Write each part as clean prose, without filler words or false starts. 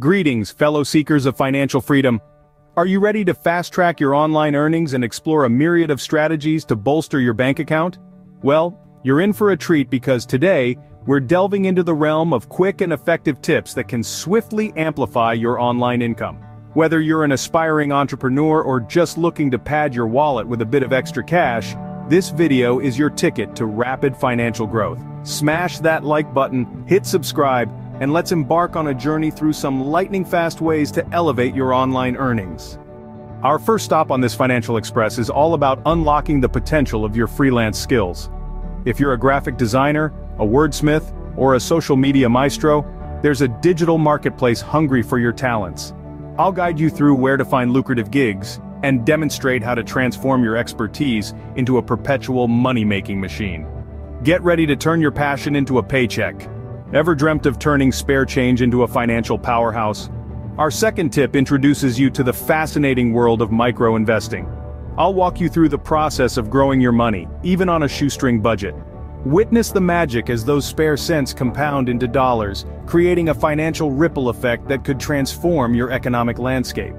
Greetings, fellow seekers of financial freedom. Are you ready to fast-track your online earnings and explore a myriad of strategies to bolster your bank account? Well, you're in for a treat because today, we're delving into the realm of quick and effective tips that can swiftly amplify your online income. Whether you're an aspiring entrepreneur or just looking to pad your wallet with a bit of extra cash, this video is your ticket to rapid financial growth. Smash that like button, hit subscribe, and let's embark on a journey through some lightning-fast ways to elevate your online earnings. Our first stop on this Financial Express is all about unlocking the potential of your freelance skills. If you're a graphic designer, a wordsmith, or a social media maestro, there's a digital marketplace hungry for your talents. I'll guide you through where to find lucrative gigs and demonstrate how to transform your expertise into a perpetual money-making machine. Get ready to turn your passion into a paycheck. Ever dreamt of turning spare change into a financial powerhouse? Our second tip introduces you to the fascinating world of micro-investing. I'll walk you through the process of growing your money, even on a shoestring budget. Witness the magic as those spare cents compound into dollars, creating a financial ripple effect that could transform your economic landscape.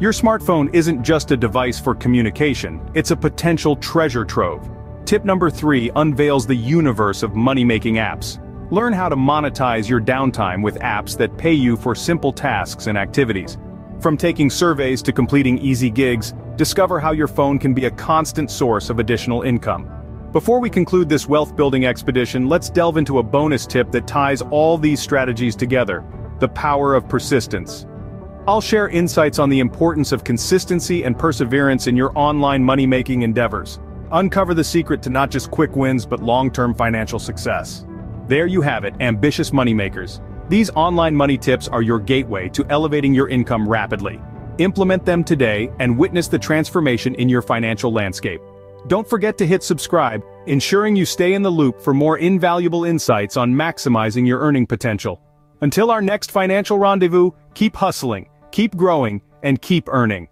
Your smartphone isn't just a device for communication, it's a potential treasure trove. Tip number 3 unveils the universe of money-making apps. Learn how to monetize your downtime with apps that pay you for simple tasks and activities. From taking surveys to completing easy gigs, discover how your phone can be a constant source of additional income. Before we conclude this wealth-building expedition, let's delve into a bonus tip that ties all these strategies together: the power of persistence. I'll share insights on the importance of consistency and perseverance in your online money-making endeavors. Uncover the secret to not just quick wins but long-term financial success. There you have it, ambitious moneymakers. These online money tips are your gateway to elevating your income rapidly. Implement them today and witness the transformation in your financial landscape. Don't forget to hit subscribe, ensuring you stay in the loop for more invaluable insights on maximizing your earning potential. Until our next financial rendezvous, keep hustling, keep growing, and keep earning.